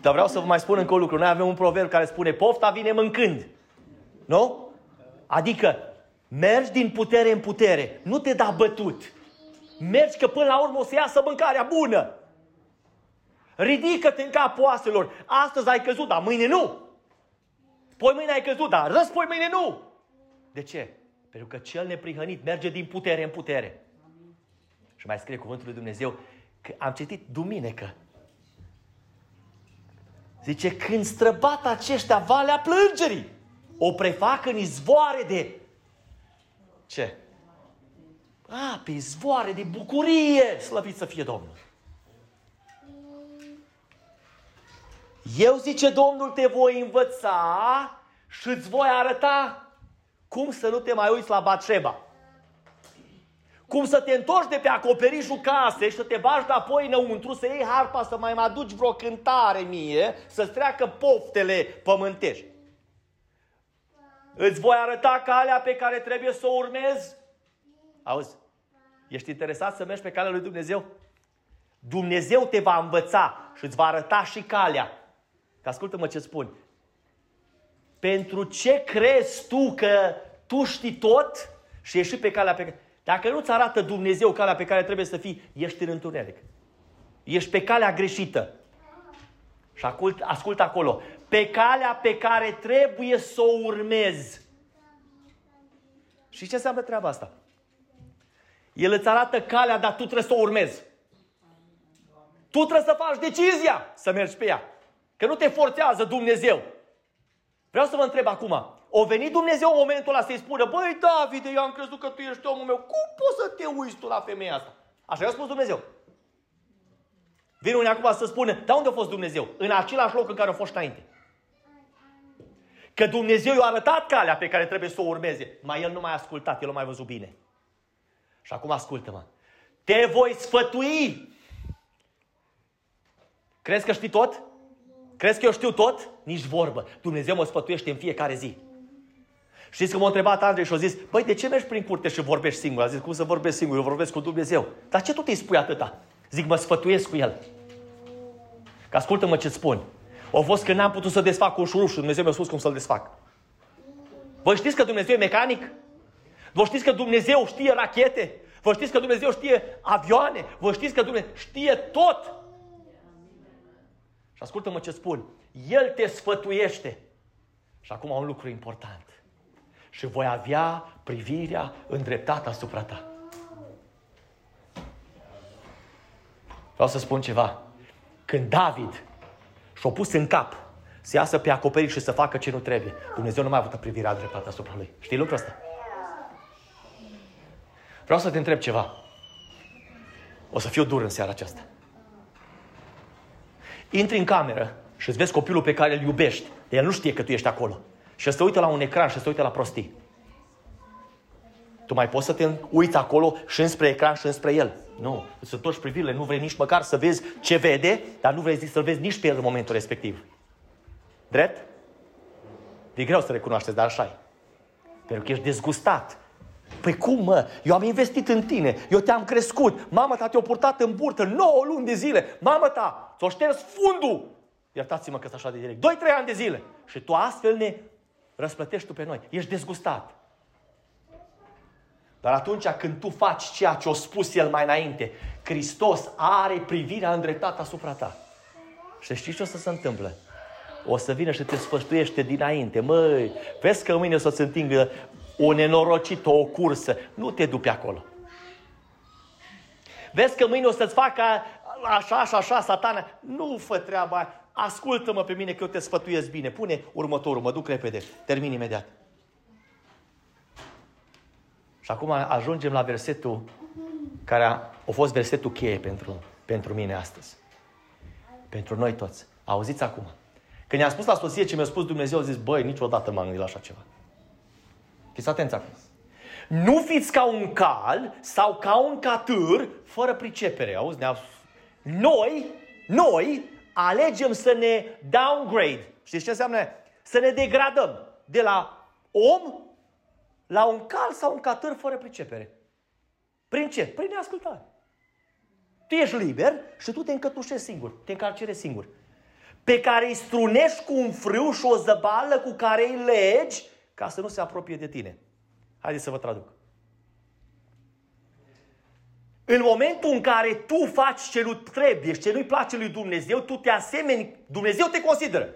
Dar vreau să vă mai spun încă un lucru. Noi avem un proverb care spune, pofta vine mâncând. Nu? Adică, mergi din putere în putere. Nu te da bătut. Mergi că până la urmă o să iasă mâncarea bună. Ridică-te în capul oaselor. Astăzi ai căzut, dar mâine nu. Poi mâine ai căzut, dar răspoi mâine nu. De ce? Pentru că cel neprihănit merge din putere în putere. Și mai scrie cuvântul lui Dumnezeu că am citit duminică. Zice, când străbat aceștia valea plângerii, o prefac în izvoare de... Ce? A, pe izvoare de bucurie, slăvit să fie Domnul. Eu, zice Domnul, te voi învăța și îți voi arăta cum să nu te mai uiți la Batșeba. Cum să te întorci de pe acoperișul casei și să te bagi înapoi înăuntru, să iei harpa, să mai aduci vreo cântare mie, să-ți treacă poftele pământești. Îți voi arăta calea pe care trebuie să o urmezi. Auzi, ești interesat să mergi pe calea lui Dumnezeu? Dumnezeu te va învăța și îți va arăta și calea. Că ascultă-mă ce spun. Pentru ce crezi tu că tu știi tot și ești pe calea pe care... Dacă nu-ți arată Dumnezeu calea pe care trebuie să fii, ești în întuneric. Ești pe calea greșită. Și ascultă acolo. Pe calea pe care trebuie să o urmezi. Și ce înseamnă treaba asta? El îți arată calea, dar tu trebuie să o urmezi. Tu trebuie să faci decizia să mergi pe ea. Că nu te forțează Dumnezeu. Vreau să vă întreb acum. O venit Dumnezeu în momentul ăla să-i spună, băi, David, eu am crezut că tu ești omul meu. Cum poți să te uiți tu la femeia asta? Așa i-a spus Dumnezeu. Vine unii acum să spună, dar unde a fost Dumnezeu? În același loc în care a fost înainte. Că Dumnezeu i-a arătat calea pe care trebuie să o urmeze. Mai el nu mai a ascultat, el o mai văzut bine. Și acum ascultă-mă. Te voi sfătui. Crezi că știi tot? Crezi că eu știu tot? Nici vorbă. Dumnezeu mă sfătuiește în fiecare zi. Știți că m-a întrebat Andrei și a zis, băi, de ce mergi prin curte și vorbești singur? A zis, cum să vorbesc singur? Eu vorbesc cu Dumnezeu. Dar ce tot îi spui atâta? Zic, mă sfătuiesc cu El. Că ascultă-mă ce-ți spun. A fost că n-am putut să desfac cu un șurub și Dumnezeu mi-a spus cum să-l desfac. Vă știți că Dumnezeu e mecanic? Vă știți că Dumnezeu știe rachete? Vă știți că Dumnezeu știe avioane? Vă știți că Dumnezeu știe tot? Și ascultă-mă ce spun. El te sfătuiește. Și acum un lucru important. Și voi avea privirea îndreptată asupra ta. Vreau să spun ceva. Când David și-a pus în cap să iasă pe acoperiș și să facă ce nu trebuie, Dumnezeu nu mai a avut privirea îndreptată asupra lui. Știi lucrul ăsta? Vreau să te întreb ceva. O să fiu dur în seara aceasta. Intri în cameră și îți vezi copilul pe care îl iubești, dar el nu știe că tu ești acolo. Și se uită la un ecran și se uită la prostii. Tu mai poți să te uiți acolo și înspre ecran și înspre el. Nu, îți întorci privirile, nu vrei nici măcar să vezi ce vede, dar nu vrei să-l vezi nici pe el în momentul respectiv. Drept? E greu să recunoașteți, dar așa e. Pentru că ești dezgustat. Păi cum, mă? Eu am investit în tine, eu te-am crescut, mama ta te-a purtat în burtă 9 luni de zile, mama ta ți-o șters fundul, iertați-mă că-s așa de direct, 2-3 ani de zile și tu astfel ne răsplătești tu pe noi, ești dezgustat. Dar atunci când tu faci ceea ce a spus El mai înainte, Hristos are privirea îndreptată asupra ta. Și știi ce o să se întâmplă? O să vină și te sfătuiește dinainte. Măi, vezi că mâine o să-ți întingă o nenorocită, o cursă. Nu te dupi acolo. Vezi că mâine o să-ți facă așa și așa, Satana. Nu fă treaba. Ascultă-mă pe mine că eu te sfătuiesc bine. Pune următorul, mă duc repede. Termin imediat. Și acum ajungem la versetul care a fost versetul cheie pentru mine astăzi. Pentru noi toți. Auziți acum. Când i-am spus la soție ce mi-a spus Dumnezeu, a zis, băi, niciodată m-am gândit la așa ceva. Fiți atenți acum. Nu fiți ca un cal sau ca un catâr fără pricepere. Auzi? Noi alegem să ne downgrade. Știți ce înseamnă? Să ne degradăm de la om la un cal sau un catâr fără pricepere. Prin ce? Prin neascultare. Tu ești liber și tu te încătușești singur, te încarcerezi singur. Pe care îi strunești cu un frâu și o zăbală cu care îi legi ca să nu se apropie de tine. Haideți să vă traduc. În momentul în care tu faci ce nu trebuie și ce nu-i place lui Dumnezeu, tu te asemeni, Dumnezeu te consideră.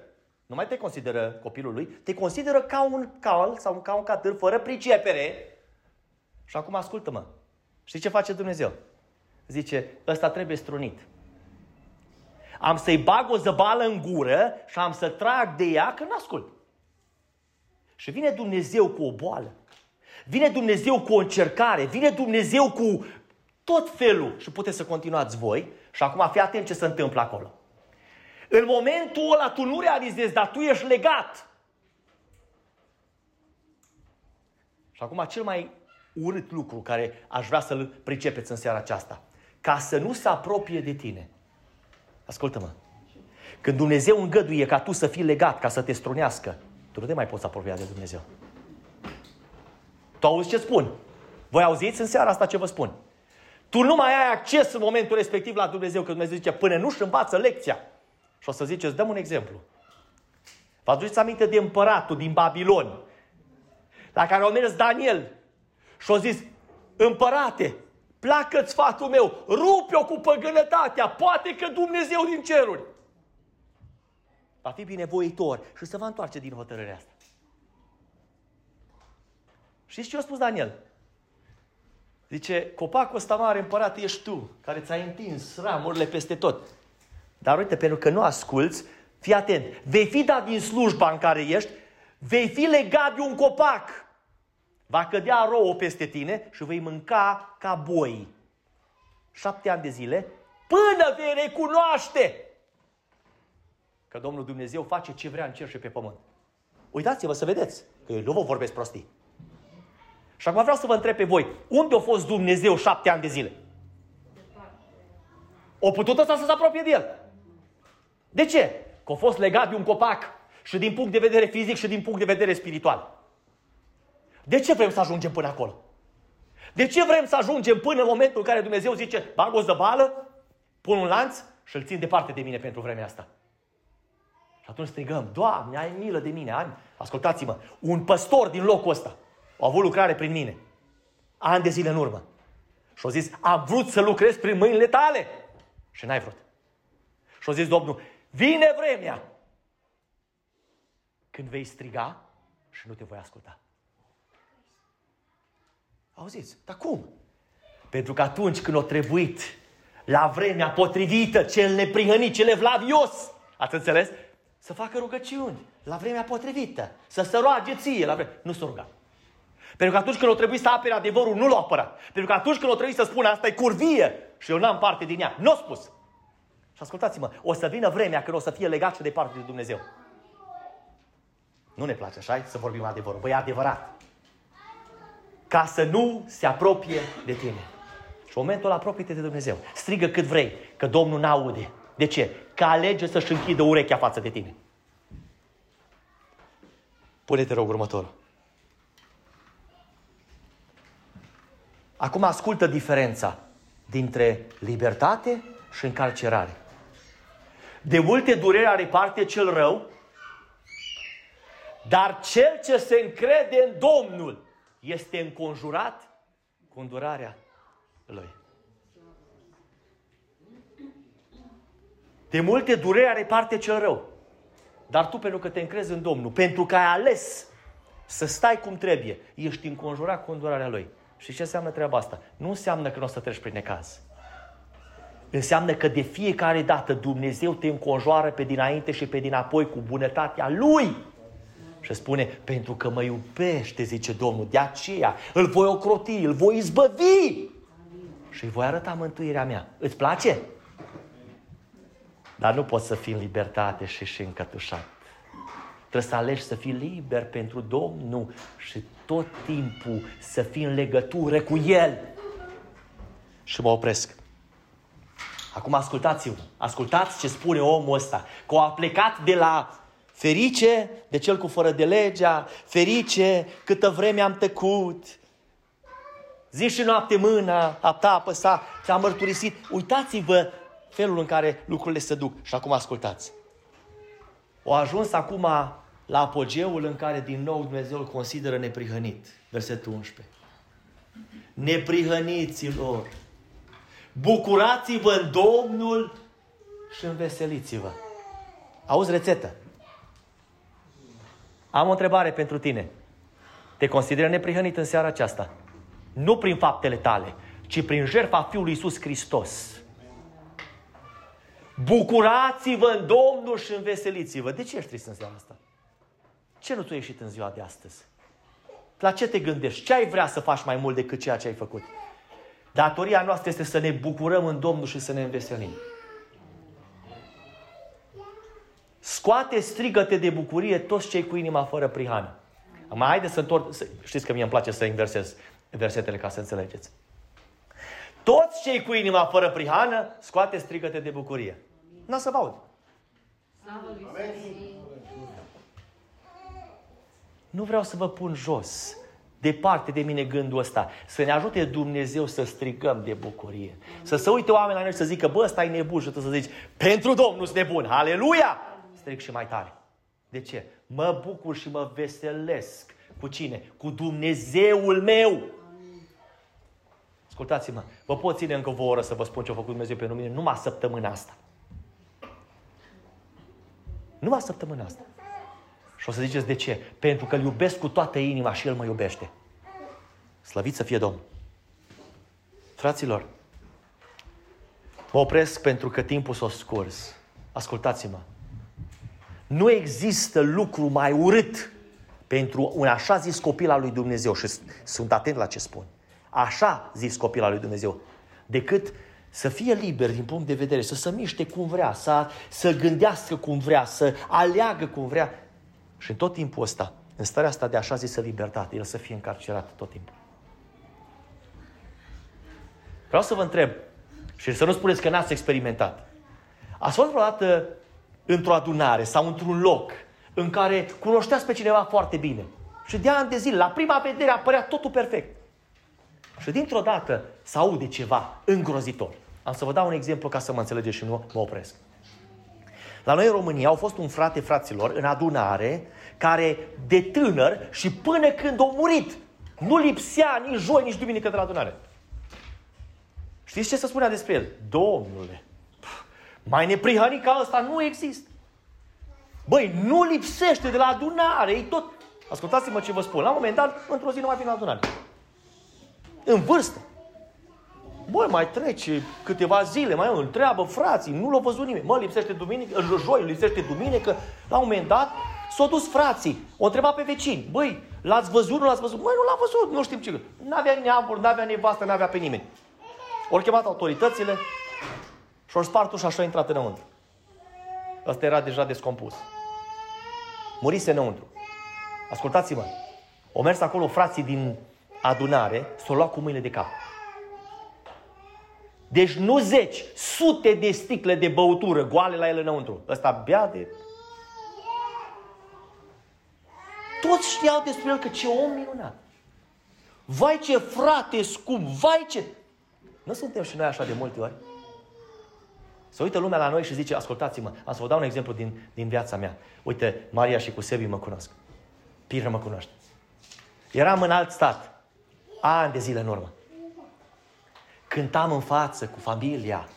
Nu mai te consideră copilul lui, te consideră ca un cal sau ca un catâr fără pricepere. Și acum ascultă-mă. Știi ce face Dumnezeu? Zice, ăsta trebuie strunit. Am să-i bag o zăbală în gură și am să trag de ea că n-ascult. Și vine Dumnezeu cu o boală. Vine Dumnezeu cu o încercare. Vine Dumnezeu cu tot felul. Și puteți să continuați voi. Și acum fii atent ce se întâmplă acolo. În momentul ăla tu nu realizezi, dar tu ești legat. Și acum cel mai urât lucru care aș vrea să-l pricepeți în seara aceasta. Ca să nu se apropie de tine. Ascultă-mă. Când Dumnezeu îngăduie ca tu să fii legat, ca să te strunească, tu nu te mai poți apropia de Dumnezeu. Tu auzi ce spun? Voi auziți în seara asta ce vă spun? Tu nu mai ai acces în momentul respectiv la Dumnezeu, că Dumnezeu zice, până nu-și învață lecția. Și o să ziceți, dăm un exemplu. Vă aduceți aminte de împăratul din Babilon, la care a mers Daniel și a zis, împărate, pleacă-ți sfatul meu, rupe-o cu păgânătatea, poate că Dumnezeu din ceruri va fi binevoitor și se va întoarce din hotărârea asta. Știți ce a spus Daniel? Zice, copacul ăsta mare, împărate, ești tu, care ți-ai întins ramurile peste tot. Dar uite, pentru că nu asculți, fii atent, vei fi dat din slujba în care ești, vei fi legat de un copac. Va cădea rouă peste tine și vei mânca ca boi. 7 ani de zile, până vei recunoaște că Domnul Dumnezeu face ce vrea în cer și pe pământ. Uitați-vă să vedeți, că eu nu vă vorbesc prostii. Și acum vreau să vă întreb pe voi, unde a fost Dumnezeu 7 ani de zile? O putut ăsta să se apropie de el. De ce? Că a fost legat de un copac și din punct de vedere fizic și din punct de vedere spiritual. De ce vrem să ajungem până acolo? De ce vrem să ajungem până în momentul în care Dumnezeu zice, bag o zăbală, pun un lanț și îl țin departe de mine pentru vremea asta? Și atunci strigăm, Doamne, ai milă de mine. Ani. Ascultați-mă, un păstor din locul ăsta a avut lucrare prin mine, ani de zile în urmă. Și a zis, am vrut să lucrez prin mâinile tale. Și n-ai vrut. Și a zis Domnul, vine vremea când vei striga și nu te voi asculta. Auziți? Dar cum? Pentru că atunci când o trebuit, la vremea potrivită, cel neprihănit, cel evlavios, ați înțeles? Să facă rugăciuni, la vremea potrivită, să se roage ție, la vremea... Nu s-o ruga. Pentru că atunci când o trebuie să apere adevărul, nu l-o apăra. Pentru că atunci când o trebuie să spună, asta e curvie și eu n-am parte din ea, n-o spus. Și ascultați-mă, o să vină vremea când o să fie legat și departe de Dumnezeu. Nu ne place așa să vorbim adevărul. Băi, e adevărat. Ca să nu se apropie de tine. Și în momentul ăla apropie-te de Dumnezeu. Strigă cât vrei, că Domnul n-aude. De ce? Că alege să-și închidă urechea față de tine. Pune-te, rog, următorul. Acum ascultă diferența dintre libertate și încarcerare. De multe dureri are parte cel rău, dar cel ce se încrede în Domnul este înconjurat cu îndurarea Lui. De multe dureri are parte cel rău, dar tu pentru că te încrezi în Domnul, pentru că ai ales să stai cum trebuie, ești înconjurat cu îndurarea Lui. Și ce înseamnă treaba asta? Nu înseamnă că nu o să treci prin necaz. Înseamnă că de fiecare dată Dumnezeu te înconjoară pe dinainte și pe dinapoi cu bunătatea Lui. Și spune, pentru că mă iubește, zice Domnul, de aceea îl voi ocroti, îl voi izbăvi și îi voi arăta mântuirea mea. Îți place? Dar nu poți să fii în libertate și încătușat. Trebuie să alegi să fii liber pentru Domnul și tot timpul să fii în legătură cu El. Și mă opresc. Acum ascultați-vă. Ascultați ce spune omul ăsta. Că a plecat de la ferice de cel cu fără de legea, ferice câtă vreme am tăcut, zi și noapte mâna a ta apăsa, ți-a mărturisit. Uitați-vă felul în care lucrurile se duc. Și acum ascultați. O ajuns acum la apogeul în care din nou Dumnezeu îl consideră neprihănit. Versetul 11. Neprihăniților, bucurați-vă în Domnul și înveseliți-vă. Auzi rețetă. Am o întrebare pentru tine. Te consideri neprihănit în seara aceasta? Nu prin faptele tale, ci prin jertfa Fiului Iisus Hristos. Bucurați-vă în Domnul și înveseliți-vă. De ce ești trist în seara asta? Ce nu ți-a ieșit în ziua de astăzi? La ce te gândești? Ce ai vrea să faci mai mult decât ceea ce ai făcut? Datoria noastră este să ne bucurăm în Domnul și să ne înveselim. Scoate, strigă-te de bucurie toți cei cu inima fără prihană. Mai haideți să întorc... Știți că mie îmi place să inversez versetele ca să înțelegeți. Toți cei cu inima fără prihană, scoate, strigă-te de bucurie. N-o să vă aud. Nu vreau să vă pun jos, departe de mine gândul ăsta. Să ne ajute Dumnezeu să strigăm de bucurie. Să se uite oamenii la noi și să zică, bă, ăsta e nebun. Și tu să zici, pentru Domnul-s nebun, aleluia! Strig și mai tare. De ce? Mă bucur și mă veselesc. Cu cine? Cu Dumnezeul meu! Ascultați-mă, vă pot ține încă o oră să vă spun ce a făcut Dumnezeu pentru mine numai săptămâna asta. Numai săptămâna asta. Și o să ziceți de ce? Pentru că îl iubesc cu toată inima și El mă iubește. Slăvit să fie Domnul! Fraților, mă opresc pentru că timpul s-a scurs. Ascultați-mă! Nu există lucru mai urât pentru un așa zis copil al lui Dumnezeu, și sunt atent la ce spun, așa zis copil al lui Dumnezeu, decât să fie liber din punct de vedere, să se miște cum vrea, să gândească cum vrea, să aleagă cum vrea. Și în tot timpul ăsta, în starea asta de așa zisă libertate, el să fie încarcerat tot timpul. Vreau să vă întreb, și să nu spuneți că n-ați experimentat, ați fost vreodată într-o adunare sau într-un loc în care cunoșteați pe cineva foarte bine și de ani de zile, la prima vedere apărea totul perfect și dintr-o dată se aude ceva îngrozitor. Am să vă dau un exemplu ca să mă înțelegeți și nu mă opresc. La noi în România au fost un frate, fraților, în adunare, care de tânăr și până când a murit nu lipsea nici joi, nici duminică de la adunare. Știți ce se spunea despre el? Domnule, mai neprihănit ca ăsta nu există. Băi, nu lipsește de la adunare, e tot... Ascultați-mă ce vă spun. La un moment dat, într-o zi nu mai vine la adunare. În vârstă. Băi, mai trece câteva zile, mai întreabă frații, nu l-a văzut nimeni. Mă, lipsește duminică, joi, lipsește duminică. La un moment dat s-au dus frații, o întreba pe vecini. Băi, l-ați văzut, nu l-ați văzut? Măi, nu l-am văzut, nu știm ce. N-avea neamuri, n-avea nevastă, n-avea pe nimeni. Ori chemat autoritățile. Și-o spart ușa și a intrat înăuntru. Ăsta era deja descompus. Murise înăuntru. Ascultați-mă. O mers acolo frații din adunare, s-o lua cu mâinile de cap. Deci nu 10, sute de sticle de băutură goale la el înăuntru. Ăsta bea de... Toți știau despre el că ce om minunat. Vai ce frate scump, vai ce... Nu suntem și noi așa de multe ori? Se uită lumea la noi și zice, ascultați-mă, am să vă dau un exemplu din viața mea. Uite, Maria și cu Sebi mă cunosc. Piră mă cunoaște. Eram în alt stat, ani de zile în urmă. Cântam în față cu familia.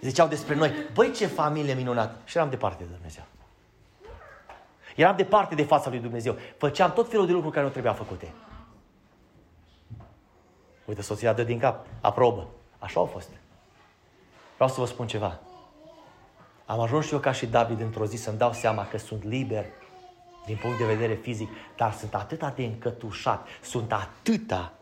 Ziceau despre noi, băi ce familie minunată. Și eram departe de Dumnezeu. Eram departe de fața lui Dumnezeu. Făceam tot felul de lucruri care nu trebuia făcute. Uite, soția dă din cap, aprobă. Așa au fost. Vreau să vă spun ceva. Am ajuns și eu ca și David într-o zi să-mi dau seama că sunt liber din punct de vedere fizic, dar sunt atâta de încătușat, sunt atâta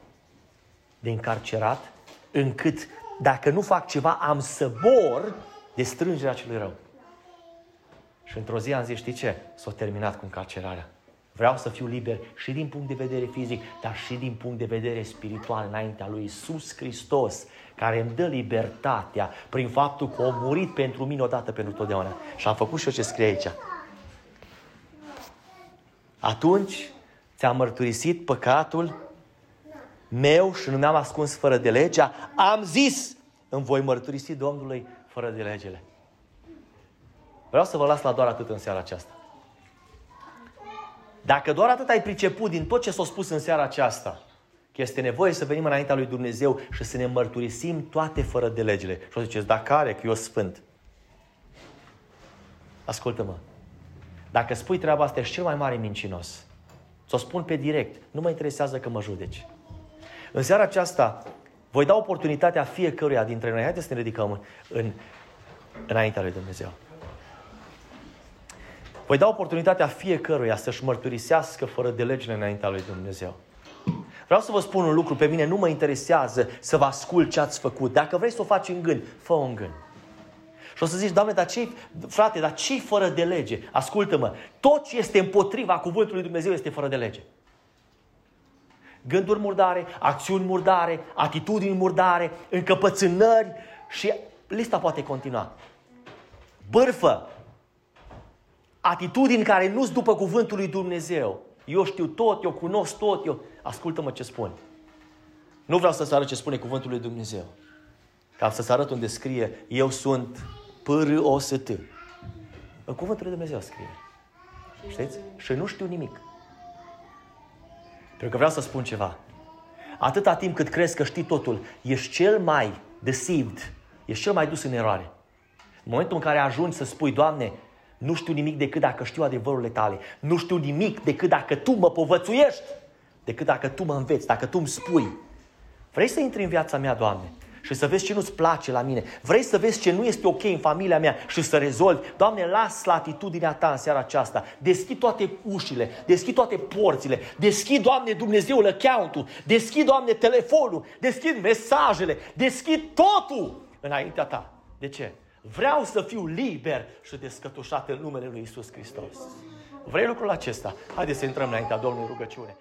de încarcerat, încât dacă nu fac ceva, am să mor de strângerea celui rău. Și într-o zi am zis, știi ce? S-a terminat cu încarcerarea. Vreau să fiu liber și din punct de vedere fizic, dar și din punct de vedere spiritual înaintea lui Iisus Hristos, care îmi dă libertatea prin faptul că a murit pentru mine odată pentru totdeauna. Și am făcut și eu ce scrie aici. Atunci ți-am mărturisit păcatul meu și nu mi-am ascuns fără de legea. Am zis, îmi voi mărturisi Domnului fără de legele. Vreau să vă las la doar atât în seara aceasta. Dacă doar atât ai priceput din tot ce s-a spus în seara aceasta, că este nevoie să venim înaintea lui Dumnezeu și să ne mărturisim toate fără de legile. Și o ziceți, da, care? Că eu sfânt. Ascultă-mă. Dacă spui treaba asta, ești cel mai mare mincinos. Ți-o spun pe direct. Nu mă interesează că mă judeci. În seara aceasta voi da oportunitatea fiecăruia dintre noi. Haideți să ne ridicăm înaintea lui Dumnezeu. Voi da oportunitatea fiecăruia să-și mărturisească fără de legile înaintea lui Dumnezeu. Vreau să vă spun un lucru. Pe mine nu mă interesează să vă ascult ce ați făcut. Dacă vrei să o faci în gând, fă-o în gând. Și o să zici, Doamne, dar ce-i fără de lege? Ascultă-mă, tot ce este împotriva cuvântului Dumnezeu este fără de lege. Gânduri murdare, acțiuni murdare, atitudini murdare, încăpățânări și lista poate continua. Bârfă, atitudini care nu-s după cuvântul lui Dumnezeu. Eu știu tot, eu cunosc tot, eu... Ascultă-mă ce spun. Nu vreau să-ți arăt ce spune cuvântul lui Dumnezeu. Ca să-ți arăt unde scrie, eu sunt P-R-O-S-T. În cuvântul lui Dumnezeu scrie. Știți? Și nu știu nimic. Pentru că vreau să spun ceva. Atâta timp cât crezi că știi totul, ești cel mai deceived, ești cel mai dus în eroare. În momentul în care ajungi să spui, Doamne, nu știu nimic decât dacă știu adevărurile tale. Nu știu nimic decât dacă Tu mă povățuiești. Decât dacă Tu mă înveți, dacă Tu îmi spui. Vrei să intri în viața mea, Doamne? Și să vezi ce nu-ți place la mine. Vrei să vezi ce nu este ok în familia mea și să rezolvi. Doamne, las latitudinea Ta în seara aceasta. Deschid toate ușile, deschid toate porțile. Deschid, Doamne, Dumnezeul, account-ul. Deschid, Doamne, telefonul. Deschid mesajele. Deschid totul înaintea Ta. De ce? Vreau să fiu liber și descătușat în numele lui Iisus Hristos. Vrei lucrul acesta? Haideți să intrăm înaintea Domnului în rugăciune.